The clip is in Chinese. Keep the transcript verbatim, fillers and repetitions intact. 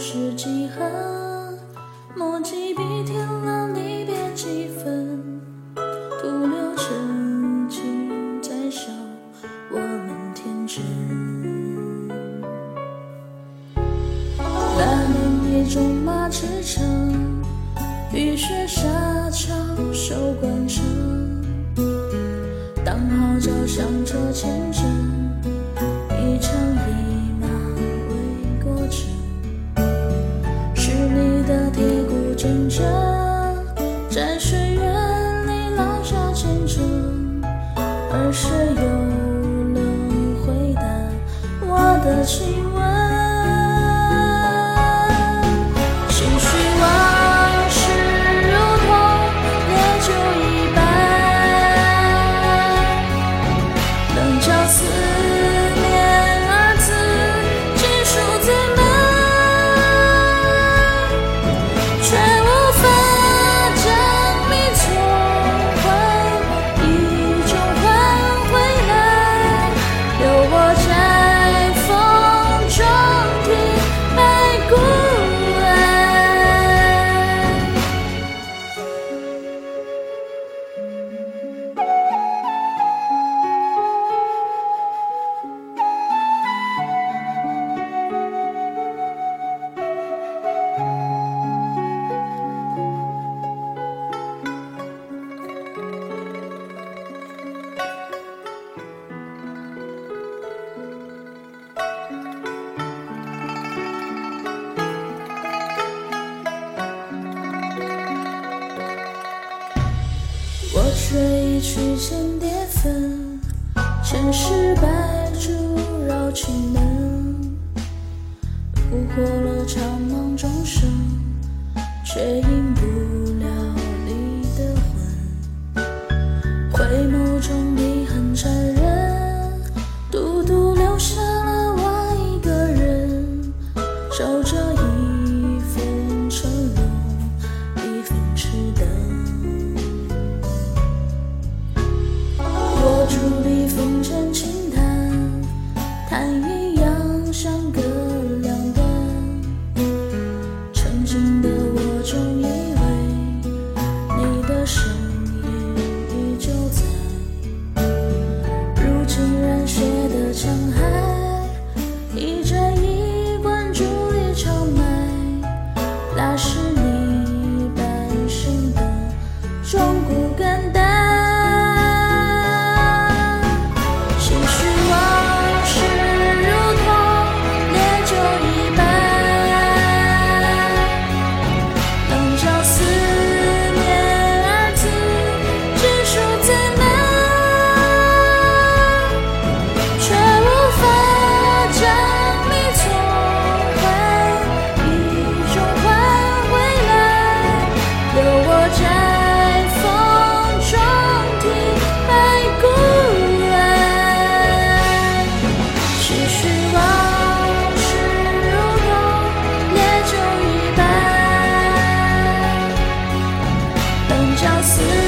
是几何，墨迹笔添了离别几分，徒留真情在笑我们天真。那年也种马驰骋，雨雪沙场守关城，当号角响彻前程，一场一马未过程，是你的铁骨铮铮，在岁月里烙下前程，而是有人回答我的亲吻。情绪往事如同烈酒一般，能将思水曲千叠分，千世百柱绕情门，捕获了长梦终生，却赢不了你的魂。回眸中你很残忍，独独留下了我一个人，守着一份承诺，一份痴等。风尘轻叹，叹云扬相隔两端，曾经的我总以为你的身影依旧在，如今染血的沧海，一盏一罐竹叶çal卖，那是你半生的忠骨肝胆。相思。